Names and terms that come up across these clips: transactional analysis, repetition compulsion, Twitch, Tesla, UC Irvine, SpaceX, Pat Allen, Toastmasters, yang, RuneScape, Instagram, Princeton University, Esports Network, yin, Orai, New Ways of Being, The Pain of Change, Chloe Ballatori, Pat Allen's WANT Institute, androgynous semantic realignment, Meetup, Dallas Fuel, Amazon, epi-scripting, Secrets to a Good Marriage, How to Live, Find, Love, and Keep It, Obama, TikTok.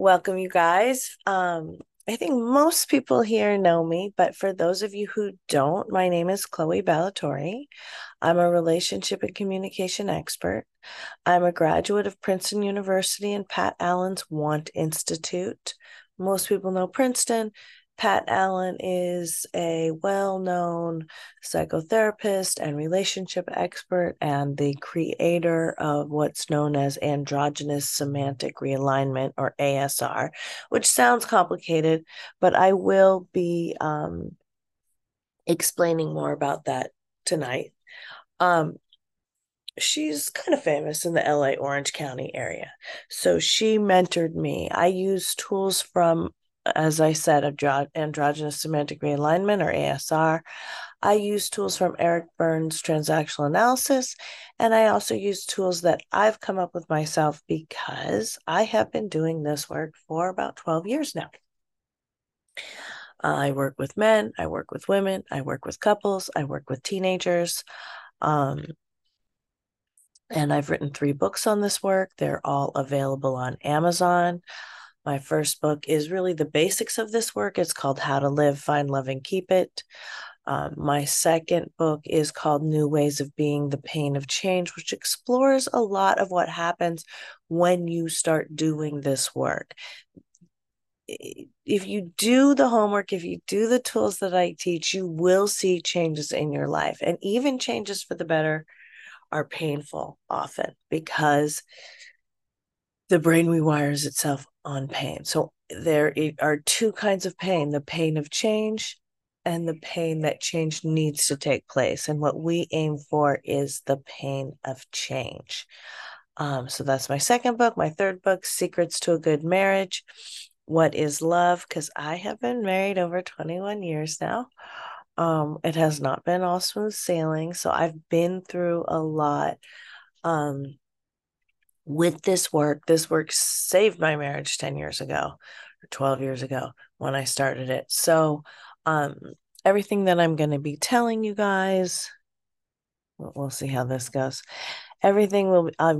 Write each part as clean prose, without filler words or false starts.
welcome you guys. I think most people here know me, but for those of you who don't, my name is Chloe Ballatori. I'm a relationship and communication expert. I'm a graduate of Princeton University and Pat Allen's WANT Institute. Most people know Princeton. Pat Allen is a well-known psychotherapist and relationship expert and the creator of what's known as androgynous semantic realignment, or ASR, which sounds complicated, but I will be explaining more about that tonight. She's kind of famous in the LA Orange County area, so she mentored me. I use tools from, as I said, androgynous semantic realignment, or ASR. I use tools from Eric Byrne's transactional analysis, and I also use tools that I've come up with myself because I have been doing this work for about 12 years now. I work with men, I work with women, I work with couples, I work with teenagers, and I've written 3 books on this work. They're all available on Amazon. My first book is really the basics of this work. It's called How to Live, Find, Love, and Keep It. My second book is called New Ways of Being, The Pain of Change, which explores a lot of what happens when you start doing this work. If you do the homework, if you do the tools that I teach, you will see changes in your life. And even changes for the better are painful often because the brain rewires itself on pain. So there are 2 kinds of pain: the pain of change and the pain that change needs to take place. And what we aim for is the pain of change. So that's my second book. My third book, Secrets to a Good Marriage, What is Love? Because I have been married over 21 years now. It has not been all smooth sailing. So I've been through a lot. With this work saved my marriage 10 years ago, or 12 years ago when I started it. So everything that I'm going to be telling you guys, we'll see how this goes. I'm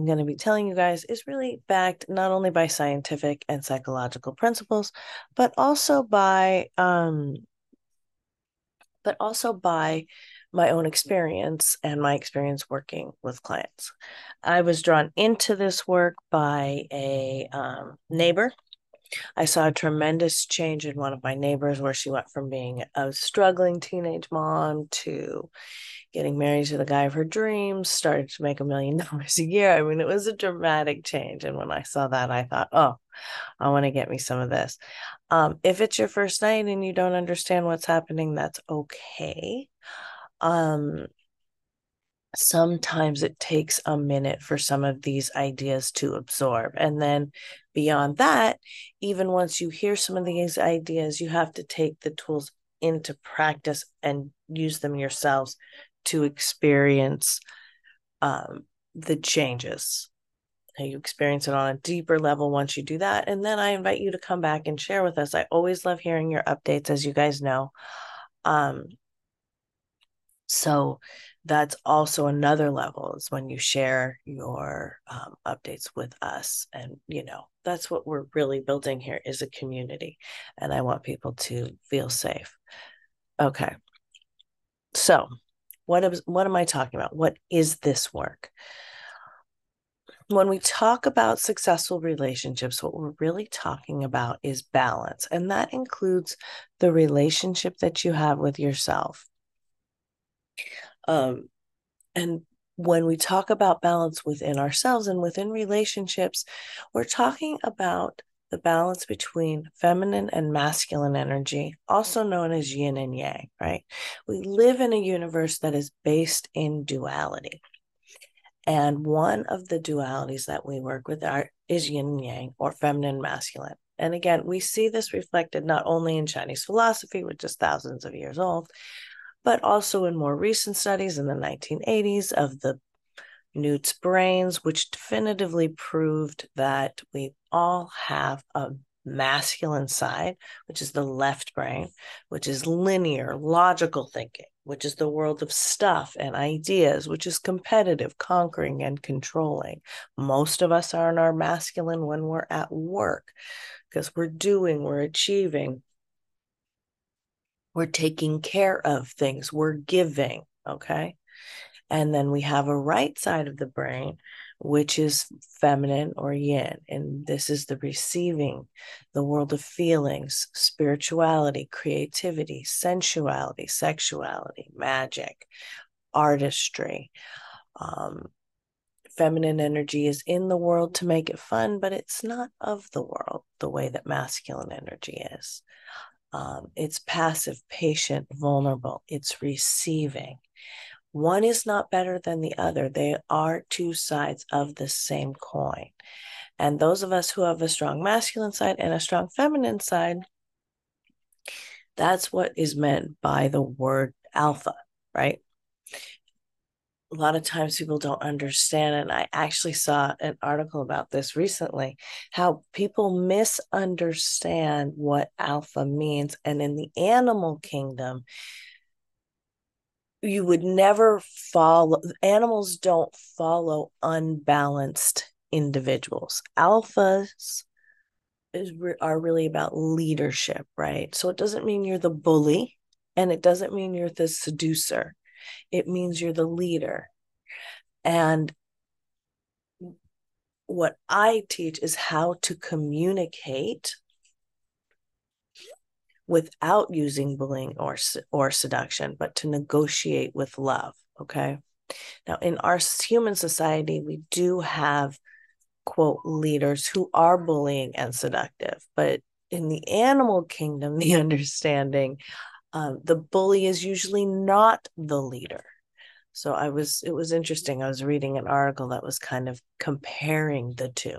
going to be telling you guys is really backed not only by scientific and psychological principles, but also by my own experience and my experience working with clients. I was drawn into this work by a neighbor. I saw a tremendous change in one of my neighbors where she went from being a struggling teenage mom to getting married to the guy of her dreams, started to make $1 million a year. I mean, it was a dramatic change. And when I saw that, I thought, oh, I want to get me some of this. If it's your first night and you don't understand what's happening, that's okay. Sometimes it takes a minute for some of these ideas to absorb. And then beyond that, even once you hear some of these ideas, you have to take the tools into practice and use them yourselves to experience the changes. You experience it on a deeper level once you do that. And then I invite you to come back and share with us. I always love hearing your updates, as you guys know. So that's also another level, is when you share your updates with us. And, you know, that's what we're really building here, is a community. And I want people to feel safe. Okay. So what am I talking about? What is this work? When we talk about successful relationships, what we're really talking about is balance. And that includes the relationship that you have with yourself. And when we talk about balance within ourselves and within relationships, we're talking about the balance between feminine and masculine energy, also known as yin and yang, right? We live in a universe that is based in duality. And one of the dualities that we work with is yin and yang, or feminine and masculine. And again, we see this reflected not only in Chinese philosophy, which is thousands of years old, but also in more recent studies in the 1980s of the newt's brains, which definitively proved that we all have a masculine side, which is the left brain, which is linear, logical thinking, which is the world of stuff and ideas, which is competitive, conquering, and controlling. Most of us are in our masculine when we're at work because we're doing, we're achieving, we're taking care of things, we're giving, okay? And then we have a right side of the brain, which is feminine or yin. And this is the receiving, the world of feelings, spirituality, creativity, sensuality, sexuality, magic, artistry. Feminine energy is in the world to make it fun, but it's not of the world the way that masculine energy is. It's passive, patient, vulnerable. It's receiving. One is not better than the other. They are two sides of the same coin. And those of us who have a strong masculine side and a strong feminine side, that's what is meant by the word alpha, right? A lot of times people don't understand, and I actually saw an article about this recently, how people misunderstand what alpha means. And in the animal kingdom, you would never follow, animals don't follow unbalanced individuals. Alphas are really about leadership, right? So it doesn't mean you're the bully, and it doesn't mean you're the seducer. It means you're the leader. And what I teach is how to communicate without using bullying or seduction, but to negotiate with love, okay? Now, in our human society, we do have, quote, leaders who are bullying and seductive. But in the animal kingdom, the understanding, the bully is usually not the leader. So it was interesting. I was reading an article that was kind of comparing the two.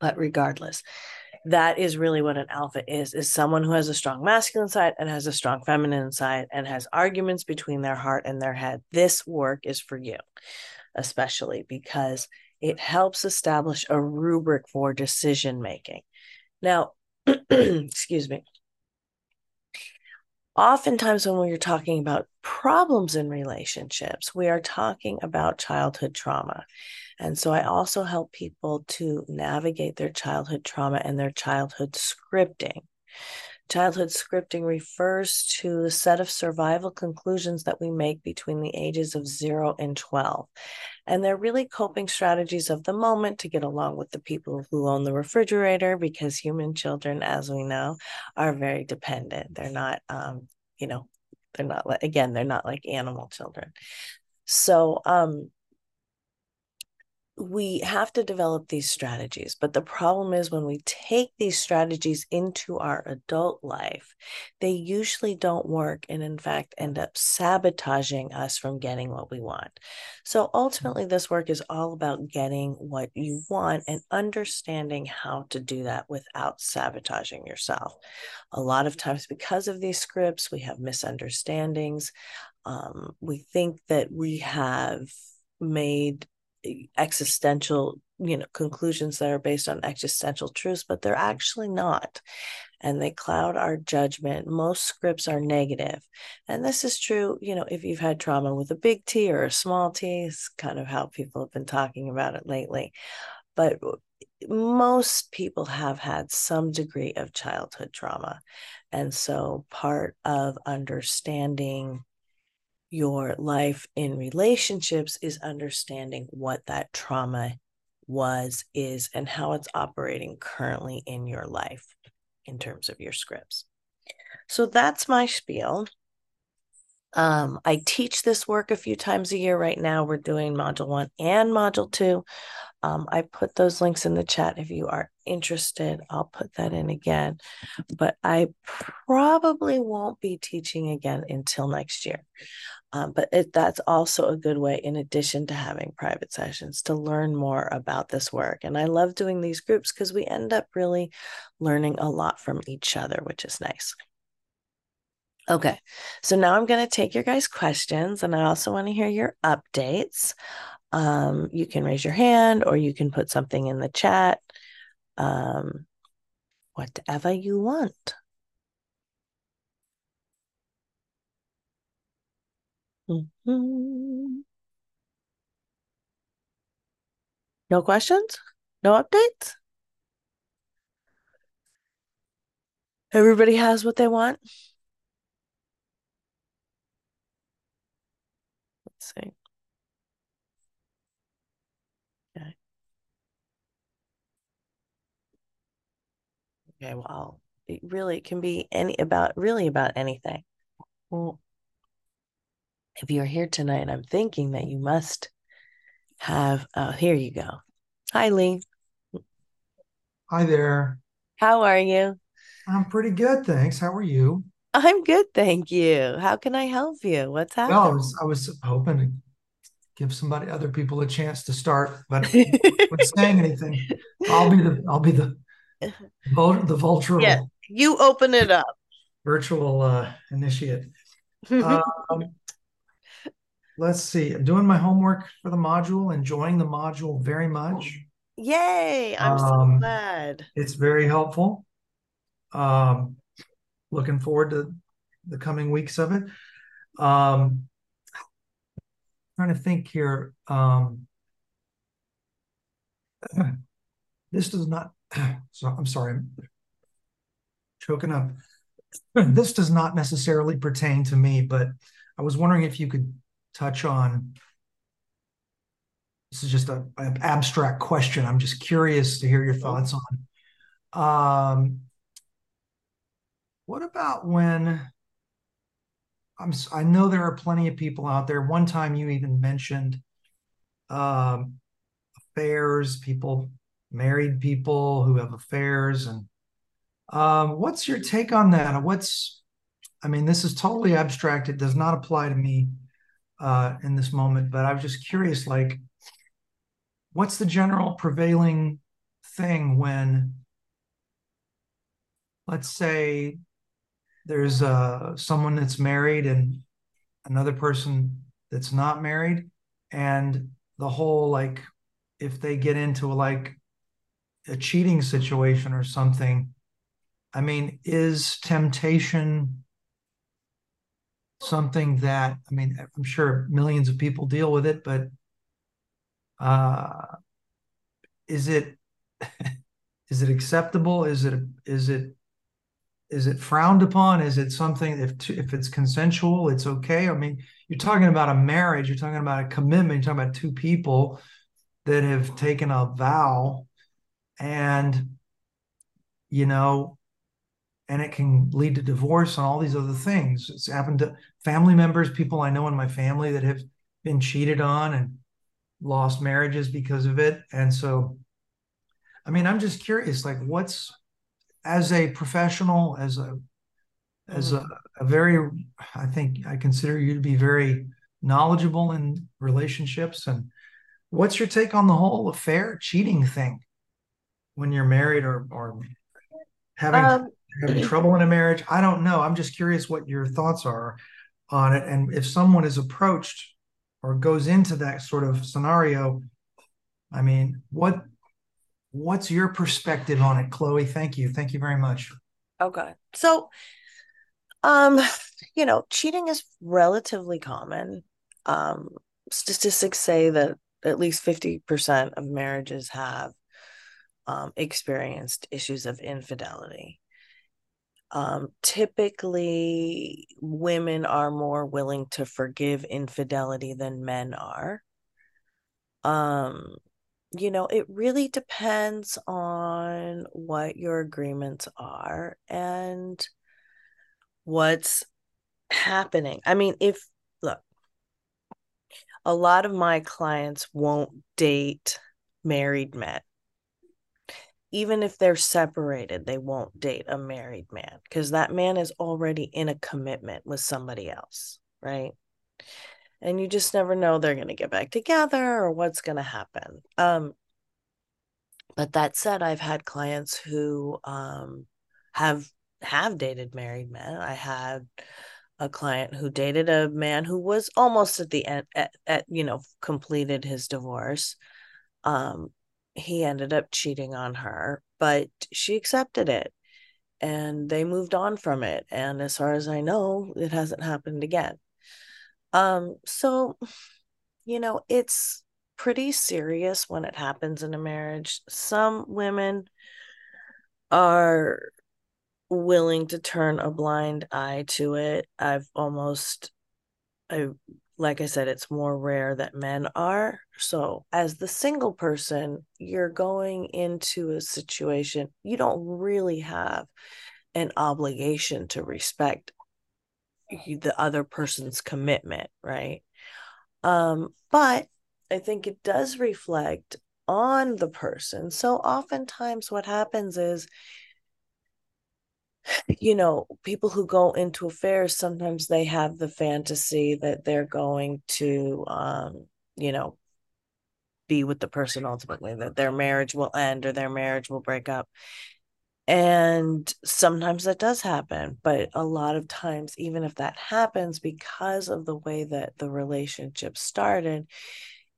But regardless, that is really what an alpha is someone who has a strong masculine side and has a strong feminine side and has arguments between their heart and their head. This work is for you, especially because it helps establish a rubric for decision-making. Now, excuse me. Oftentimes when we're talking about problems in relationships, we are talking about childhood trauma. And so I also help people to navigate their childhood trauma and their childhood scripting. Childhood scripting refers to the set of survival conclusions that we make between the ages of 0 and 12. And they're really coping strategies of the moment to get along with the people who own the refrigerator, because human children, as we know, are very dependent. They're not, they're not like animal children. So, we have to develop these strategies, but the problem is when we take these strategies into our adult life, they usually don't work and in fact end up sabotaging us from getting what we want. So ultimately this work is all about getting what you want and understanding how to do that without sabotaging yourself. A lot of times because of these scripts, we have misunderstandings. We think that we have made existential, conclusions that are based on existential truths, but they're actually not. And they cloud our judgment. Most scripts are negative. And this is true, if you've had trauma with a big T or a small T, it's kind of how people have been talking about it lately. But most people have had some degree of childhood trauma. And so part of understanding your life in relationships is understanding what that trauma was, is, and how it's operating currently in your life in terms of your scripts. So that's my spiel. I teach this work a few times a year. Right now we're doing module 1 and module 2. I put those links in the chat if you are interested. I'll put that in again, but I probably won't be teaching again until next year. That's also a good way, in addition to having private sessions, to learn more about this work. And I love doing these groups because we end up really learning a lot from each other, which is nice. Okay, so now I'm going to take your guys' questions, and I also want to hear your updates. You can raise your hand, or you can put something in the chat, whatever you want. Mm-hmm. No questions? No updates? Everybody has what they want? Let's see. Okay. Okay, well, it really can be about anything. Well, if you're here tonight, I'm thinking that you must have, oh, here you go. Hi, Lee. Hi there. How are you? I'm pretty good, thanks. How are you? I'm good, thank you. How can I help you? What's happening? Well, I was hoping to give other people a chance to start, but without saying anything, I'll be the vulture. Yeah, you open it up. Virtual initiate. Let's see. I'm doing my homework for the module, enjoying the module very much. Yay. I'm so glad. It's very helpful. Looking forward to the coming weeks of it. Trying to think here. This does not, so I'm sorry, I'm choking up. This does not necessarily pertain to me, but I was wondering if you could touch on, this is just an abstract question. I'm just curious to hear your thoughts on. What about when, I know there are plenty of people out there. One time you even mentioned affairs, people, married people who have affairs. And what's your take on that? This is totally abstract. It does not apply to me in this moment, but I was just curious, like, what's the general prevailing thing when, let's say, there's someone that's married and another person that's not married, and the whole, like, if they get into a cheating situation or something, is temptation something that, I'm sure millions of people deal with it, but is it is it acceptable? Is it frowned upon? Is it something, if it's consensual, it's okay? You're talking about a marriage, you're talking about a commitment, you're talking about two people that have taken a vow, and, and it can lead to divorce and all these other things. It's happened to family members, people I know in my family that have been cheated on and lost marriages because of it. And so, I'm just curious, like, what's, as a professional, as a very, I think I consider you to be very knowledgeable in relationships. And what's your take on the whole affair cheating thing when you're married or having... having trouble in a marriage? I don't know. I'm just curious what your thoughts are on it. And if someone is approached or goes into that sort of scenario, what's your perspective on it, Chloe? Thank you. Thank you very much. Okay. So, cheating is relatively common. Statistics say that at least 50% of marriages have experienced issues of infidelity. Typically, women are more willing to forgive infidelity than men are. It really depends on what your agreements are and what's happening. A lot of my clients won't date married men. Even if they're separated, they won't date a married man because that man is already in a commitment with somebody else, right? And you just never know they're going to get back together or what's going to happen. But that said, I've had clients who have dated married men. I had a client who dated a man who was almost at the end, completed his divorce. He ended up cheating on her, but she accepted it and they moved on from it. And as far as I know, it hasn't happened again. So, you know, it's pretty serious when it happens in a marriage. Some women are willing to turn a blind eye to it. Like I said, it's more rare that men are. So as the single person, you're going into a situation you don't really have an obligation to respect the other person's commitment, right? But I think it does reflect on the person. So oftentimes what happens is, you know, people who go into affairs, sometimes they have the fantasy that they're going to, you know, be with the person ultimately, that their marriage will end or their marriage will break up. And sometimes that does happen. But a lot of times, even if that happens, because of the way that the relationship started,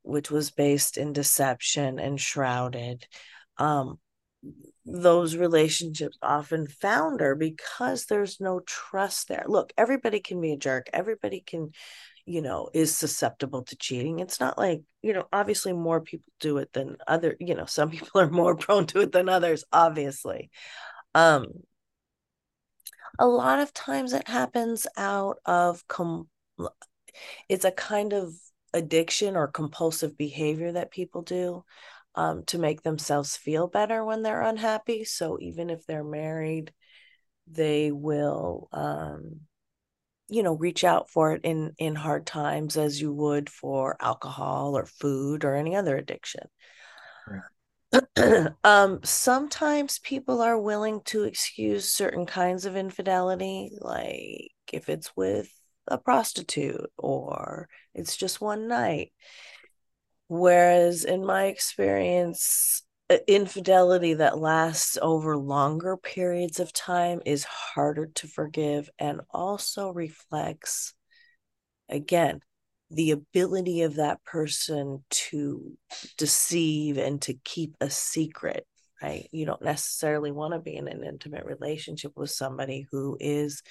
which was based in deception and shrouded, those relationships often founder because there's no trust there. Look, everybody can be a jerk. Everybody can, you know, is susceptible to cheating. It's not like, you know, obviously more people do it than other, you know, some people are more prone to it than others, obviously. A lot of times it happens out of, it's a kind of addiction or compulsive behavior that people do. To make themselves feel better when they're unhappy. So even if they're married, they will, you know, reach out for it in hard times as you would for alcohol or food or any other addiction. Yeah. Sometimes people are willing to excuse certain kinds of infidelity, like if it's with a prostitute or it's just one night. Whereas in my experience, infidelity that lasts over longer periods of time is harder to forgive and also reflects, again, the ability of that person to deceive and to keep a secret, right? You don't necessarily want to be in an intimate relationship with somebody who is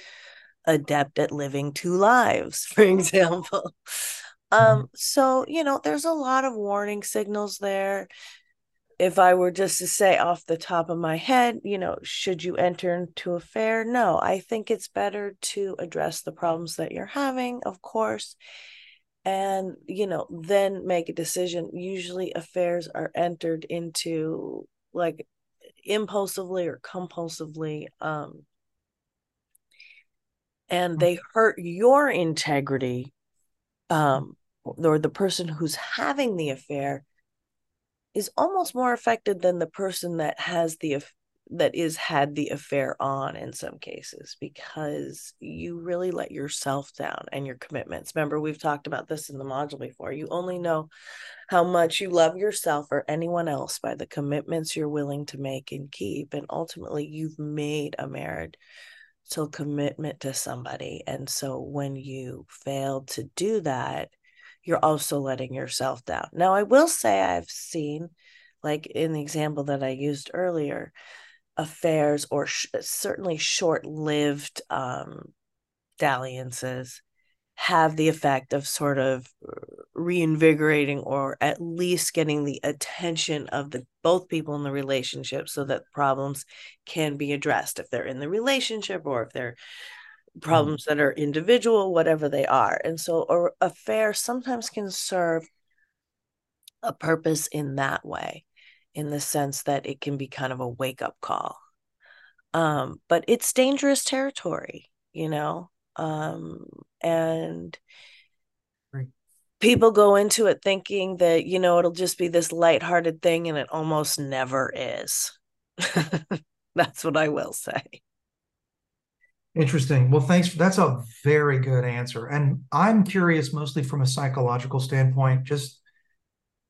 adept at living two lives, for example. So, you know, there's a lot of warning signals there. If I were just to say off the top of my head, you know, should you enter into an affair? No, I think it's better to address the problems that you're having, of course, and, you know, then make a decision. Usually affairs are entered into like impulsively or compulsively, and they hurt your integrity. Or the person who's having the affair is almost more affected than the person that has had the affair on in some cases, because you really let yourself down and your commitments. Remember, we've talked about this in the module before. You only know how much you love yourself or anyone else by the commitments you're willing to make and keep. And ultimately, you've made a marriage. So commitment to somebody. And so when you fail to do that, you're also letting yourself down. Now, I will say I've seen, like in the example that I used earlier, affairs or certainly short-lived dalliances have the effect of sort of reinvigorating or at least getting the attention of both people in the relationship so that problems can be addressed if they're in the relationship or if they're problems that are individual, whatever they are. And so an affair sometimes can serve a purpose in that way, in the sense that it can be kind of a wake-up call. But it's dangerous territory, you know? And right. People go into it thinking that, you know, it'll just be this lighthearted thing, and it almost never is. That's what I will say. Interesting. Well, thanks. That's a very good answer. And I'm curious, mostly from a psychological standpoint,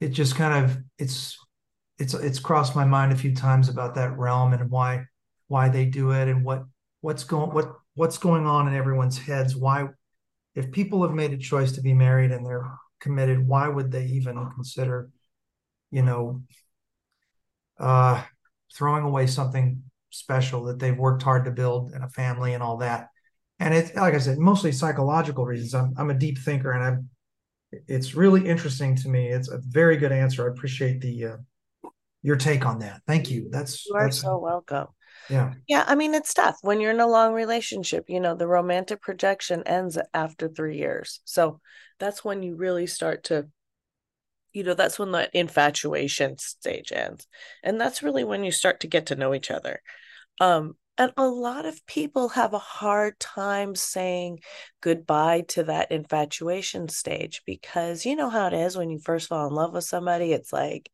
it's crossed my mind a few times about that realm and why they do it and what's going on in everyone's heads. Why, if people have made a choice to be married and they're committed, why would they even consider, you know, throwing away something special that they've worked hard to build and a family and all that? And it's, like I said, mostly psychological reasons. I'm a deep thinker, and it's really interesting to me. It's a very good answer. I appreciate your take on that. Thank you. You are so welcome. Yeah. Yeah. I mean, it's tough when you're in a long relationship, the romantic projection ends after 3 years. So that's when you really start to, that's when the infatuation stage ends. And that's really when you start to get to know each other. And a lot of people have a hard time saying goodbye to that infatuation stage, because you know how it is when you first fall in love with somebody. It's like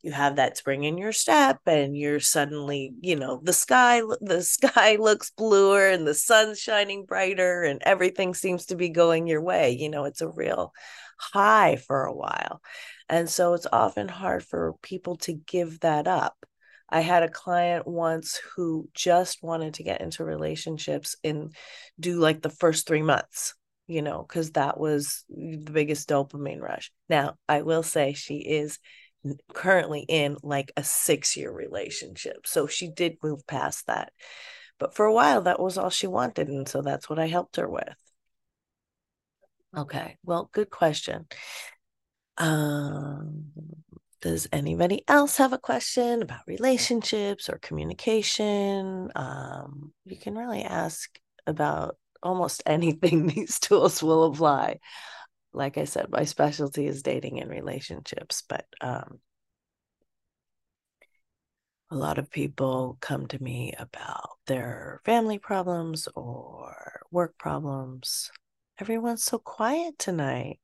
you have that spring in your step, and you're suddenly, the sky looks bluer and the sun's shining brighter and everything seems to be going your way. It's a real high for a while. And so it's often hard for people to give that up. I had a client once who just wanted to get into relationships and do like the first 3 months, because that was the biggest dopamine rush. Now, I will say she is currently in like a 6-year relationship. So she did move past that. But for a while, that was all she wanted. And so that's what I helped her with. Okay. Well, good question. Does anybody else have a question about relationships or communication? You can really ask about almost anything. These tools will apply. Like I said, my specialty is dating and relationships, but a lot of people come to me about their family problems or work problems. Everyone's so quiet tonight.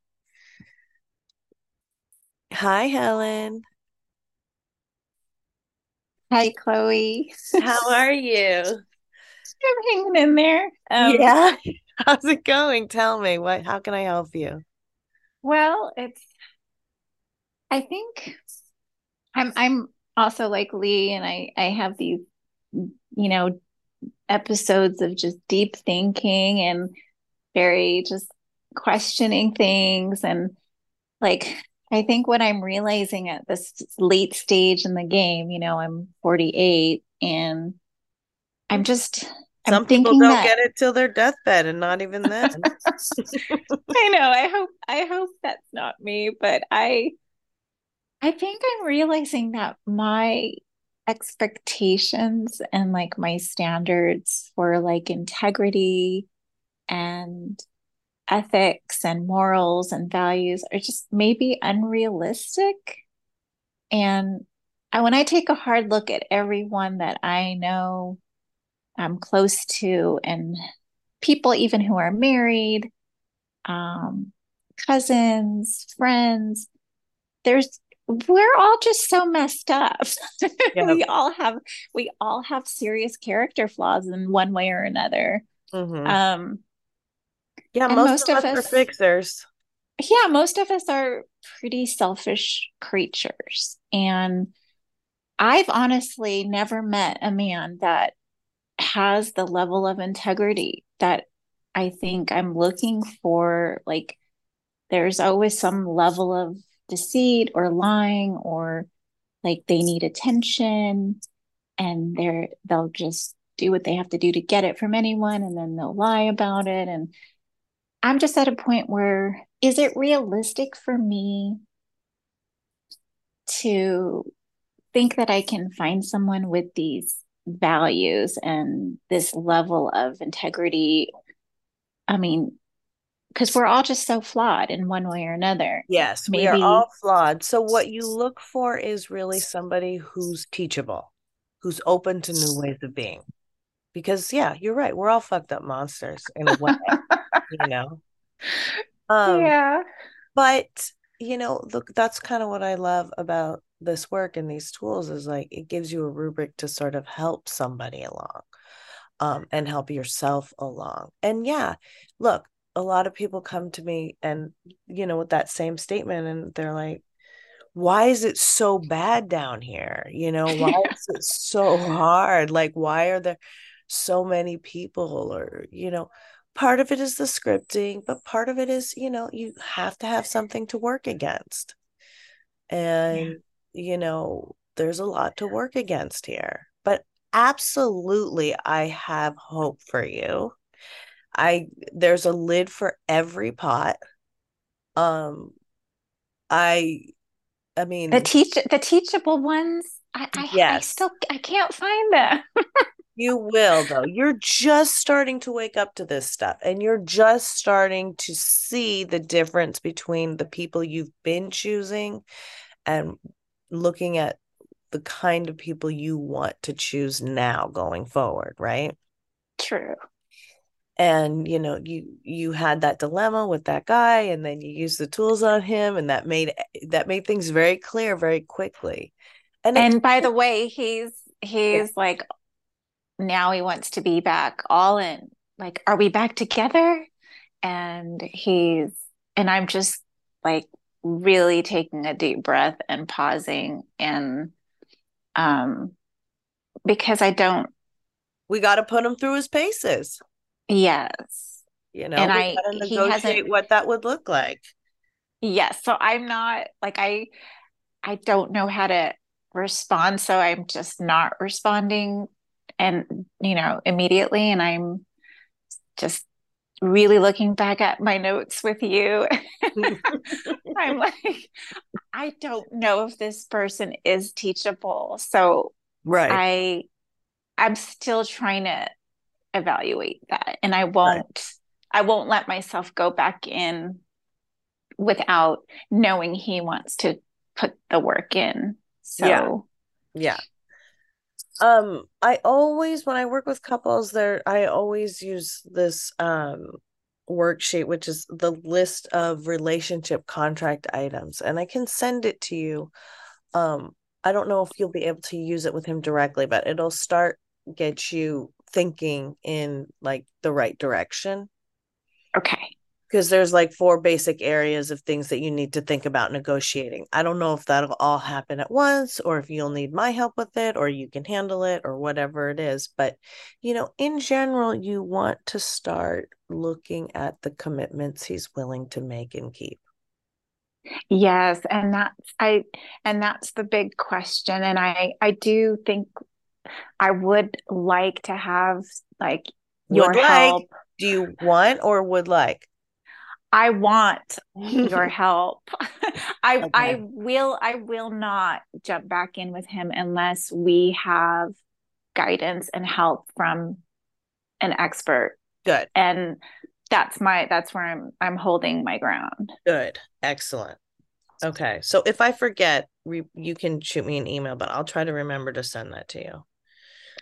Hi, Helen. Hi, Chloe. How are you? I'm hanging in there. Yeah. How's it going? Tell me how can I help you? Well, I think I'm also like Lee, and I have these, episodes of just deep thinking and very just questioning things, and like, I think what I'm realizing at this late stage in the game, I'm 48, and I'm just, some people don't get it till their deathbed, and not even then. I know. I hope that's not me, but I think I'm realizing that my expectations and like my standards for like integrity and ethics and morals and values are just maybe unrealistic. And when I take a hard look at everyone that I know I'm close to, and people even who are married, cousins, friends, we're all just so messed up. Yeah. We all have serious character flaws in one way or another. Mm-hmm. Yeah, most of us are fixers. Yeah, most of us are pretty selfish creatures. And I've honestly never met a man that has the level of integrity that I think I'm looking for. Like, there's always some level of deceit or lying, or like they need attention, and they'll just do what they have to do to get it from anyone, and then they'll lie about it. And I'm just at a point where, is it realistic for me to think that I can find someone with these values and this level of integrity? I mean, because we're all just so flawed in one way or another. Yes, we are all flawed. So what you look for is really somebody who's teachable, who's open to new ways of being. Because, yeah, you're right. We're all fucked up monsters in a way. Yeah. But, that's kind of what I love about this work and these tools, is like, it gives you a rubric to sort of help somebody along, and help yourself along. And yeah, look, a lot of people come to me and, with that same statement, and they're like, why is it so bad down here? Why is it so hard? Like, why are there so many people? Or, part of it is the scripting, but part of it is, you have to have something to work against. And, there's a lot to work against here. But absolutely, I have hope for you. there's a lid for every pot. I mean, the teachable ones, yes. I can't find them. You will, though. You're just starting to wake up to this stuff, and you're just starting to see the difference between the people you've been choosing and looking at the kind of people you want to choose now going forward, right? True. And, you know, you had that dilemma with that guy, and then you used the tools on him, and that made things very clear very quickly. And by the way, he's like, now he wants to be back all in, like, are we back together? And I'm just like really taking a deep breath and pausing, and because we got to put him through his paces. Yes. You know, and we negotiate what that would look like. Yes. So I'm not like, I don't know how to respond. So I'm just not responding and, you know, immediately. And I'm just really looking back at my notes with you. I'm like, I don't know if this person is teachable. So right. I'm still trying to evaluate that, and I won't let myself go back in without knowing he wants to put the work in. So yeah. I always, when I work with couples, I always use this worksheet, which is the list of relationship contract items, and I can send it to you. I don't know if you'll be able to use it with him directly, but it'll get you thinking in like the right direction. Okay. Because there's like 4 basic areas of things that you need to think about negotiating. I don't know if that'll all happen at once, or if you'll need my help with it, or you can handle it, or whatever it is. But, you know, in general, you want to start looking at the commitments he's willing to make and keep. Yes. And that's the big question. And I do think I would like to have like your help. Do you want or would like? I want your help. Okay. I will not jump back in with him unless we have guidance and help from an expert. Good. And that's where I'm holding my ground. Good. Excellent. Okay. So if I forget, you can shoot me an email, but I'll try to remember to send that to you.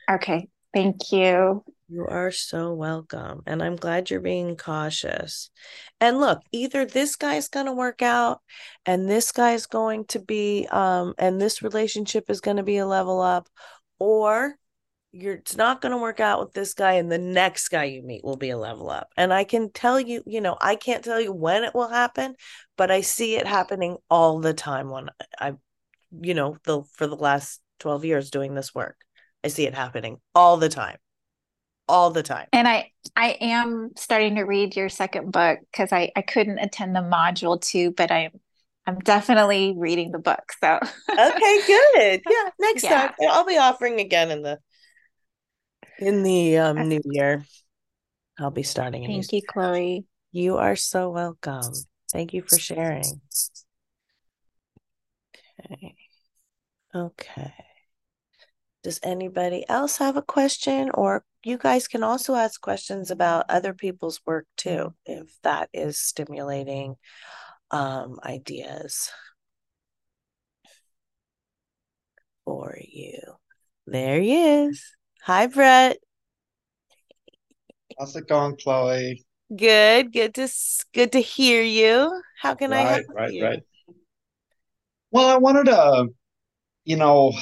Okay. Thank you. You are so welcome. And I'm glad you're being cautious. And look, either this guy's going to work out, and this guy's going to be, and this relationship is going to be a level up, or it's not going to work out with this guy, and the next guy you meet will be a level up. And I can tell you, you know, I can't tell you when it will happen, but I see it happening all the time when for the last 12 years doing this work. I see it happening all the time. And I am starting to read your second book, because I couldn't attend the module 2, but I'm definitely reading the book. So okay, good. Yeah, next time I'll be offering again in the new year. I'll be starting. Thank you, Chloe. You are so welcome. Thank you for sharing. Okay. Does anybody else have a question? Or you guys can also ask questions about other people's work too, if that is stimulating ideas for you. There he is. Hi, Brett. How's it going, Chloe? Good. Good to hear you. How can I help you? Right. Well, I wanted to, you know,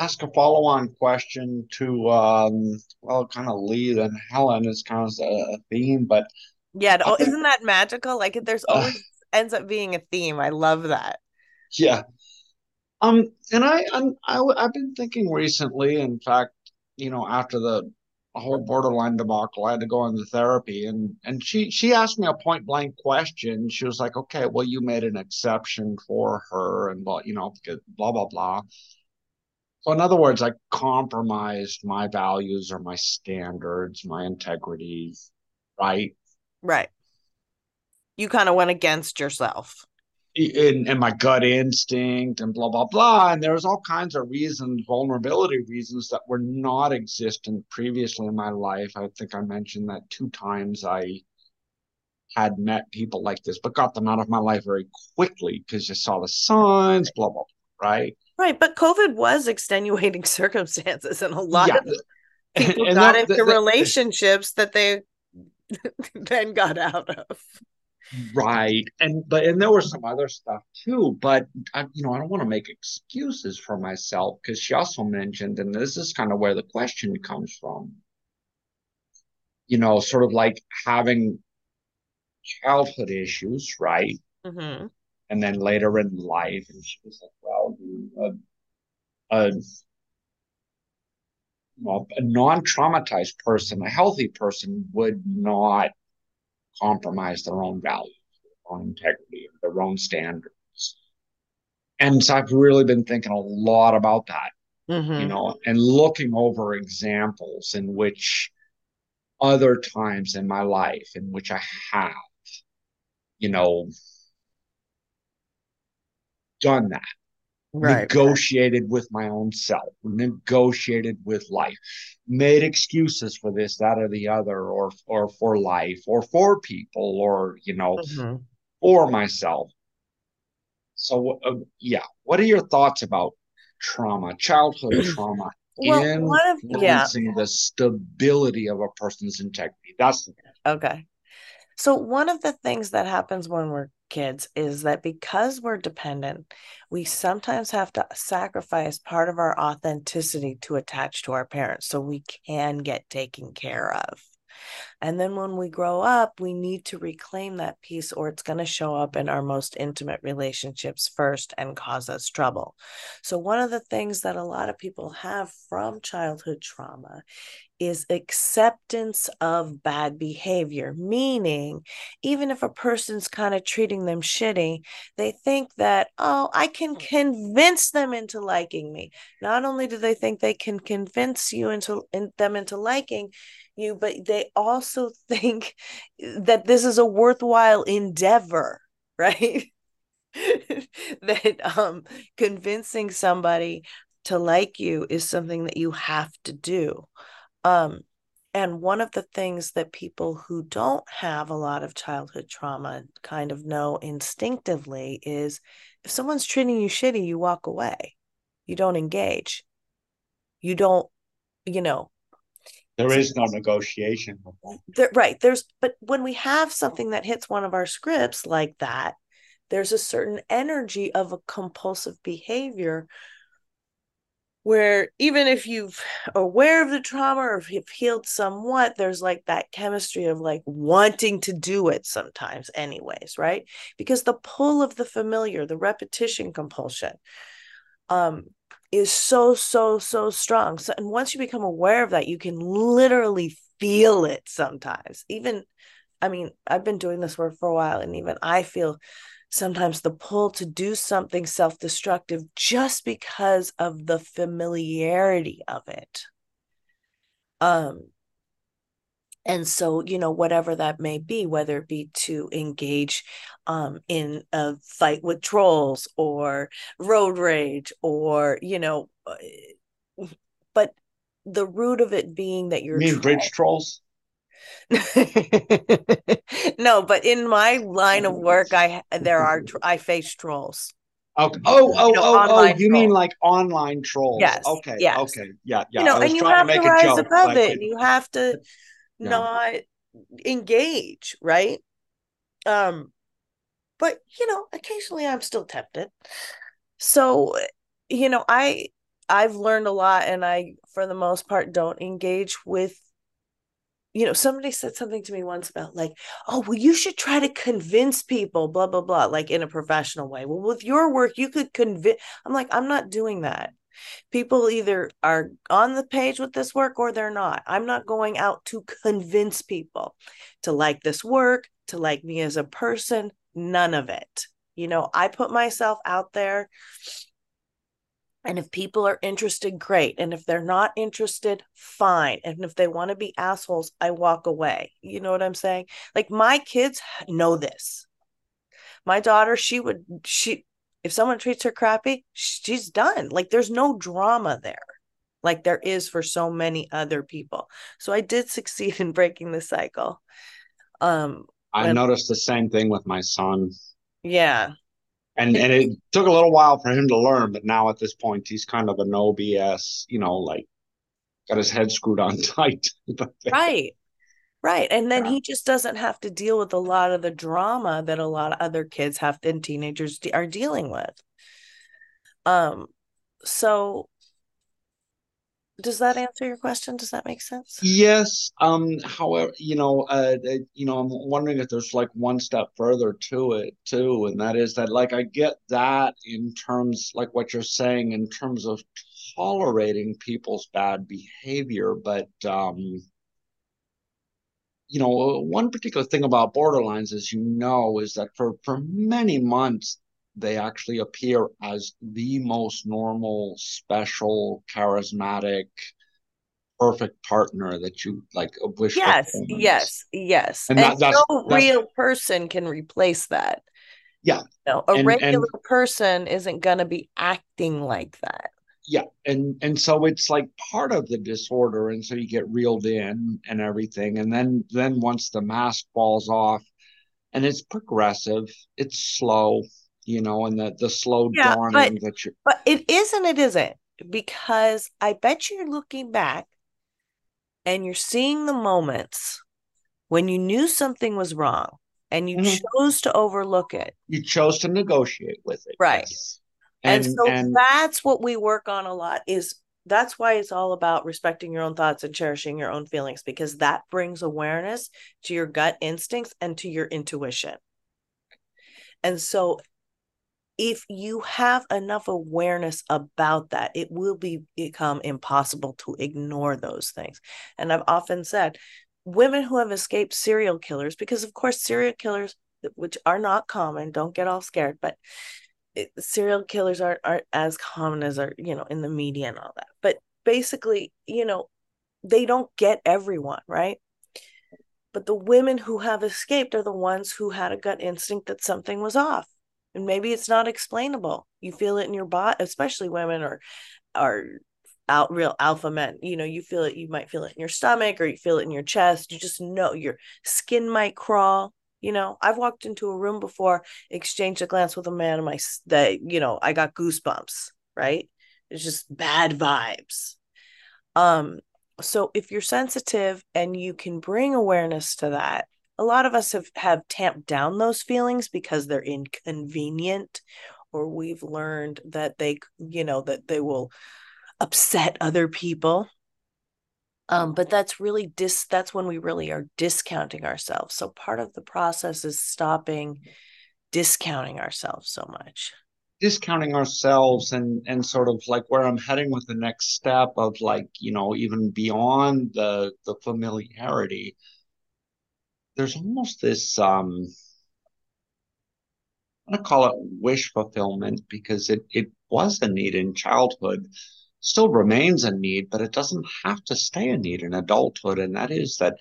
ask a follow-on question to kind of Lee and Helen is kind of a theme, but yeah, isn't that magical? Like, there's always ends up being a theme. I love that. Yeah, and I've been thinking recently. In fact, you know, after the whole borderline debacle, I had to go into therapy, and she asked me a point blank question. She was like, "Okay, well, you made an exception for her, and blah, you know, blah blah blah." So in other words, I compromised my values or my standards, my integrity, right? Right. You kind of went against yourself. And my gut instinct and blah, blah, blah. And there's all kinds of reasons, vulnerability reasons that were not existent previously in my life. I think I mentioned that 2 times I had met people like this, but got them out of my life very quickly because you saw the signs, blah, blah, blah, right? Right. But COVID was extenuating circumstances, and a lot of people and got into relationships that they then got out of. Right. And there was some other stuff too, but I don't want to make excuses for myself, because she also mentioned, and this is kind of where the question comes from, sort of like having childhood issues, right? Mm-hmm. And then later in life, and she was like, well, a non-traumatized person, a healthy person would not compromise their own values, their own integrity, or their own standards. And so I've really been thinking a lot about that, mm-hmm. And looking over examples in which other times in my life in which I have, done that, right, negotiated with my own self, negotiated with life, made excuses for this, that, or the other, or for life, or for people, or mm-hmm. or myself. So, what are your thoughts about trauma, childhood trauma, influencing the stability of a person's integrity? That's the thing. Okay. So one of the things that happens when we're kids is that because we're dependent, we sometimes have to sacrifice part of our authenticity to attach to our parents so we can get taken care of. And then when we grow up, we need to reclaim that piece, or it's going to show up in our most intimate relationships first and cause us trouble. So one of the things that a lot of people have from childhood trauma is acceptance of bad behavior, meaning even if a person's kind of treating them shitty, they think that, oh, I can convince them into liking me. Not only do they think they can convince you into liking you, but they also think that this is a worthwhile endeavor, right? That convincing somebody to like you is something that you have to do. And one of the things that people who don't have a lot of childhood trauma kind of know instinctively is if someone's treating you shitty, you walk away, you don't engage, you don't, There is no negotiation. Right. But when we have something that hits one of our scripts like that, there's a certain energy of a compulsive behavior where even if you've aware of the trauma or if you've healed somewhat, there's like that chemistry of like wanting to do it sometimes anyways, right? Because the pull of the familiar, the repetition compulsion, is so strong. So, and once you become aware of that, you can literally feel it sometimes. Even, I've been doing this work for a while, and even I feel sometimes the pull to do something self-destructive just because of the familiarity of it. And so, whatever that may be, whether it be to engage in a fight with trolls or road rage or, but the root of it being that you're... You mean bridge trolls? No, but in my line of work, I face trolls. Okay. You mean like online trolls? Yes. Okay. Yes. Okay. Yeah. Yeah. And you have to rise above it. You have to not engage, right? But occasionally I'm still tempted. So, I've learned a lot, and I, for the most part, don't engage with. Somebody said something to me once about like, oh, well, you should try to convince people, blah, blah, blah, like in a professional way. Well, with your work, you could convince. I'm like, I'm not doing that. People either are on the page with this work or they're not. I'm not going out to convince people to like this work, to like me as a person. None of it. I put myself out there And if people are interested, great. And if they're not interested, fine. And if they want to be assholes, I walk away. You know what I'm saying? Like, my kids know this. My daughter, if someone treats her crappy, she's done. Like, there's no drama there, like there is for so many other people. So I did succeed in breaking the cycle. I noticed the same thing with my son. Yeah. And it took a little while for him to learn, but now at this point, he's kind of a no BS, like got his head screwed on tight. Right. Right. And then he just doesn't have to deal with a lot of the drama that a lot of other kids have and teenagers are dealing with. So does that answer your question? Does that make sense? Yes. However, I'm wondering if there's like one step further to it too. And that is that, like, I get that in terms, like what you're saying in terms of tolerating people's bad behavior, but, one particular thing about borderlines, as you know, is that for many months, they actually appear as the most normal, special, charismatic, perfect partner that you wish. Yes. And that's real person can replace that. Yeah. A regular person isn't going to be acting like that. Yeah. And so it's like part of the disorder. And so you get reeled in and everything. And then once the mask falls off, and it's progressive, it's slow, and the slow dawning that you. But it is and it isn't, because I bet you're looking back and you're seeing the moments when you knew something was wrong and you chose to overlook it. You chose to negotiate with it. Right. Yes. And so that's what we work on a lot that's why it's all about respecting your own thoughts and cherishing your own feelings, because that brings awareness to your gut instincts and to your intuition. And so if you have enough awareness about that, it will become impossible to ignore those things. And I've often said women who have escaped serial killers, because of course, serial killers, which are not common, don't get all scared, but serial killers aren't as common as are, in the media and all that. But basically, they don't get everyone, right? But the women who have escaped are the ones who had a gut instinct that something was off. And maybe it's not explainable. You feel it in your body, especially women are out real alpha men. You feel it. You might feel it in your stomach, or you feel it in your chest. You just know your skin might crawl. I've walked into a room before, exchanged a glance with a man, and I got goosebumps. Right? It's just bad vibes. So if you're sensitive and you can bring awareness to that. A lot of us have tamped down those feelings because they're inconvenient, or we've learned that they will upset other people. But that's really that's when we really are discounting ourselves. So part of the process is stopping discounting ourselves so much. Discounting ourselves and sort of like where I'm heading with the next step of even beyond the familiarity. There's almost this, I'm going to call it wish fulfillment, because it was a need in childhood, still remains a need, but it doesn't have to stay a need in adulthood. And that is that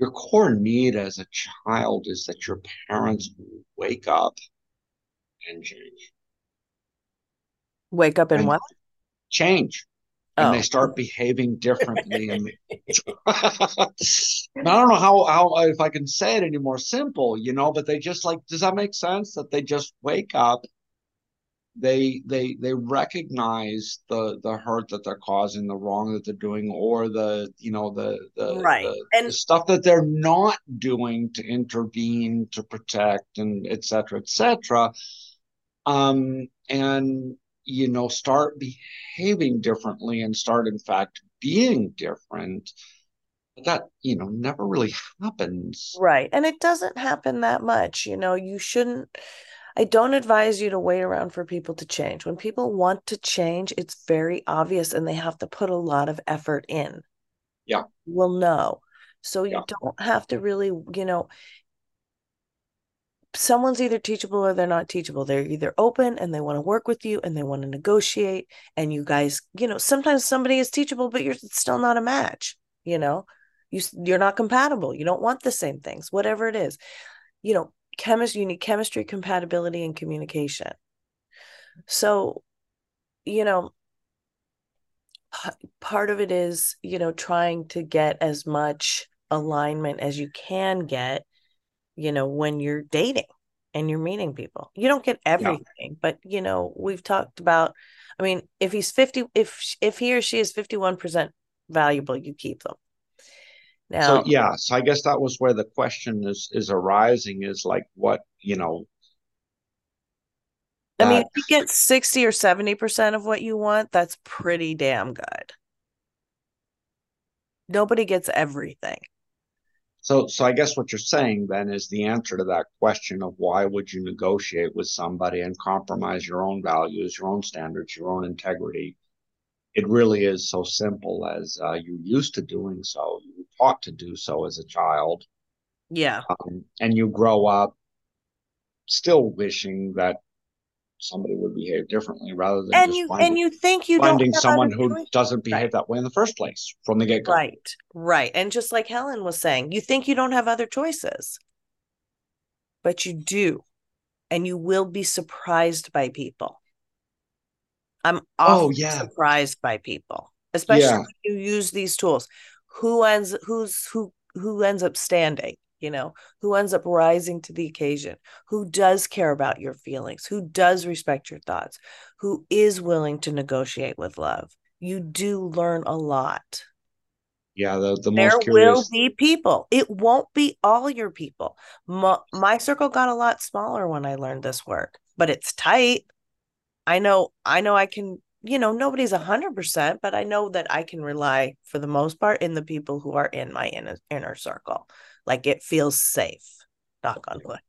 your core need as a child is that your parents wake up and change. Wake up and what? Change. And they start behaving differently. And I don't know how if I can say it any more simple, but they just does that make sense? That they just wake up, they recognize the hurt that they're causing, the wrong that they're doing, or the stuff that they're not doing to intervene, to protect, and et cetera, et cetera. Start behaving differently and start, in fact, being different. That, never really happens. Right. And it doesn't happen that much. I don't advise you to wait around for people to change. When people want to change, it's very obvious and they have to put a lot of effort in. Yeah. We'll know. So you don't have to really, someone's either teachable or they're not teachable. They're either open and they want to work with you and they want to negotiate. And you guys, you know, sometimes somebody is teachable, but you're still not a match. You know, you're not compatible. You don't want the same things, whatever it is, you know, chemistry, you need chemistry, compatibility, and communication. So, you know, part of it is, you know, trying to get as much alignment as you can get, you know, when you're dating and you're meeting people. You don't get everything, but, you know, we've talked about, I mean, if he's 50, if he or she is 51% valuable, you keep them. Now, so I guess that was where the question is arising, is like, what, you know, I mean, if you get 60 or 70% of what you want, that's pretty damn good. Nobody gets everything. So I guess what you're saying then is the answer to that question of why would you negotiate with somebody and compromise your own values, your own standards, your own integrity. It really is so simple as you're used to doing so. You were taught to do so as a child. Yeah. And you grow up still wishing that somebody would behave differly rather than finding someone who doesn't behave that way in the first place from the get-go. Right. And just like Helen was saying, you think you don't have other choices, but you do, and you will be surprised by people. I'm often surprised by people, especially when you use these tools. Who ends up standing? You know, who ends up rising to the occasion, who does care about your feelings, who does respect your thoughts, who is willing to negotiate with love. You do learn a lot. Yeah. There will be people. It won't be all your people. My circle got a lot smaller when I learned this work, but it's tight. I know I can, you know, nobody's 100%, but I know that I can rely for the most part in the people who are in my inner circle. Like it feels safe, knock on wood.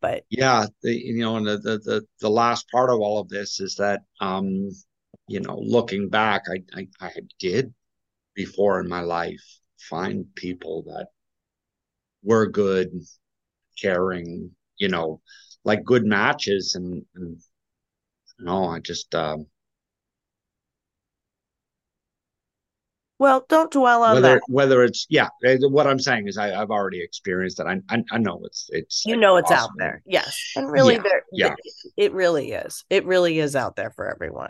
But yeah, the last part of all of this is that, you know, looking back, I did before in my life find people that were good, caring, you know, like good matches. And no, I just. Well, don't dwell on that. Whether it's, what I'm saying is I've already experienced that. I know it's you know, it's awesome. Out there. Yes. And really, it really is. It really is out there for everyone.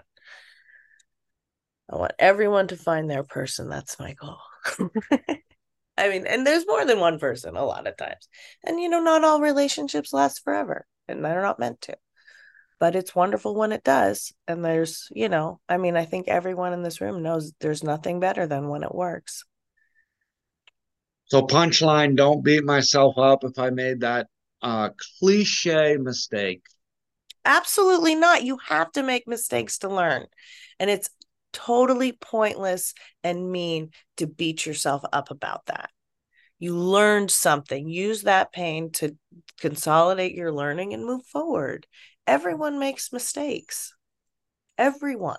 I want everyone to find their person. That's my goal. I mean, and there's more than one person a lot of times. And, you know, not all relationships last forever and they're not meant to. But it's wonderful when it does. And there's, you know, I mean, I think everyone in this room knows there's nothing better than when it works. So punchline, don't beat myself up if I made that cliche mistake. Absolutely not. You have to make mistakes to learn. And it's totally pointless and mean to beat yourself up about that. You learned something. Use that pain to consolidate your learning and move forward. Everyone makes mistakes. Everyone.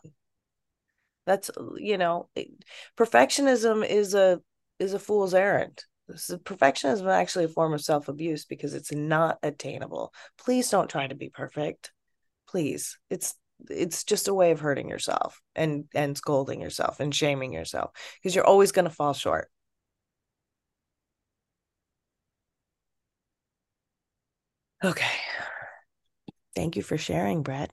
That's, you know, perfectionism is a fool's errand. Perfectionism is actually a form of self-abuse because it's not attainable. Please don't try to be perfect. Please. It's just a way of hurting yourself and scolding yourself and shaming yourself because you're always going to fall short. Okay. Thank you for sharing, Brett.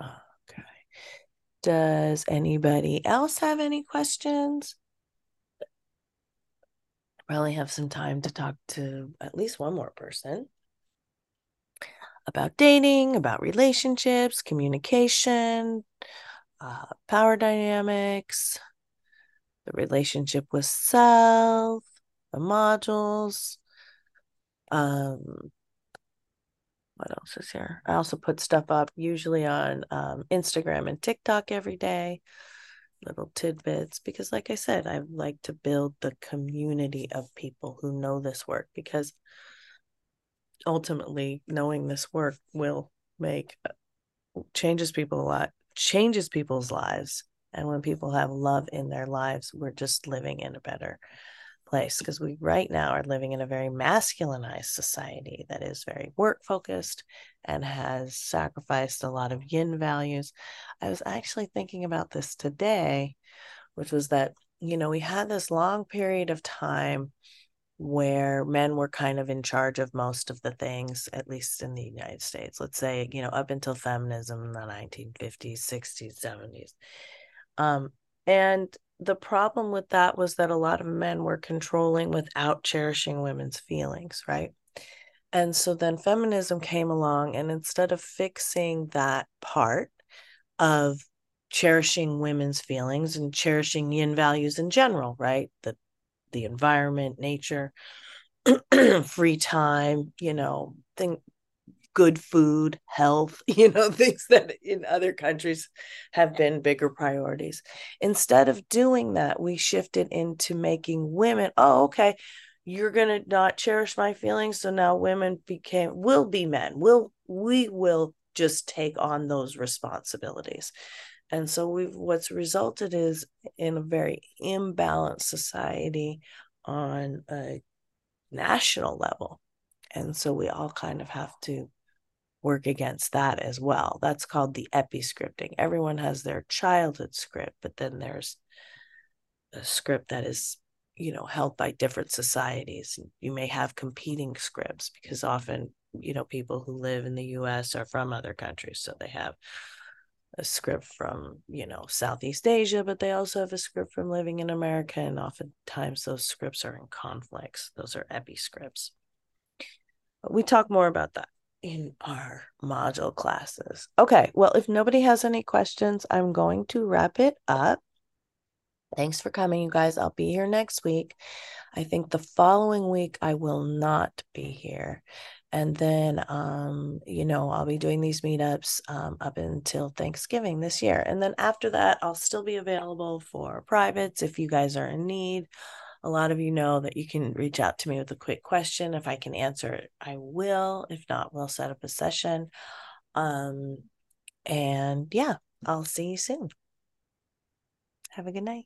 Okay. Does anybody else have any questions? Probably have some time to talk to at least one more person about dating, about relationships, communication, power dynamics, the relationship with self, the modules. What else is here? I also put stuff up usually on Instagram and TikTok every day, little tidbits, because like I said, I like to build the community of people who know this work, because ultimately knowing this work will make changes people's lives. And when people have love in their lives, we're just living in a better place, because we right now are living in a very masculinized society that is very work focused and has sacrificed a lot of yin values. I was actually thinking about this today, which was that, you know, we had this long period of time where men were kind of in charge of most of the things, at least in the United States, let's say, you know, up until feminism in the 1950s, 60s, 70s. And the problem with that was that a lot of men were controlling without cherishing women's feelings, right? And so then feminism came along, and instead of fixing that part of cherishing women's feelings and cherishing yin values in general, right? The environment, nature, free time, you know, good food, health, you know, things that in other countries have been bigger priorities. Instead of doing that, we shifted into making women, oh, okay, you're going to not cherish my feelings. So now women will be men. We will just take on those responsibilities. And so what's resulted is in a very imbalanced society on a national level. And so we all kind of have to work against that as well. That's called the epi-scripting. Everyone has their childhood script, but then there's a script that is, you know, held by different societies. You may have competing scripts because often, you know, people who live in the US are from other countries. So they have a script from, you know, Southeast Asia, but they also have a script from living in America. And oftentimes those scripts are in conflicts. Those are epi scripts. We talk more about that in our module classes. Okay, well, if nobody has any questions, I'm going to wrap it up. Thanks for coming, you guys. I'll be here next week. I think the following week I will not be here. And then, you know, I'll be doing these meetups up until Thanksgiving this year. And then after that, I'll still be available for privates if you guys are in need. A lot of you know that you can reach out to me with a quick question. If I can answer it, I will. If not, we'll set up a session. And yeah, I'll see you soon. Have a good night.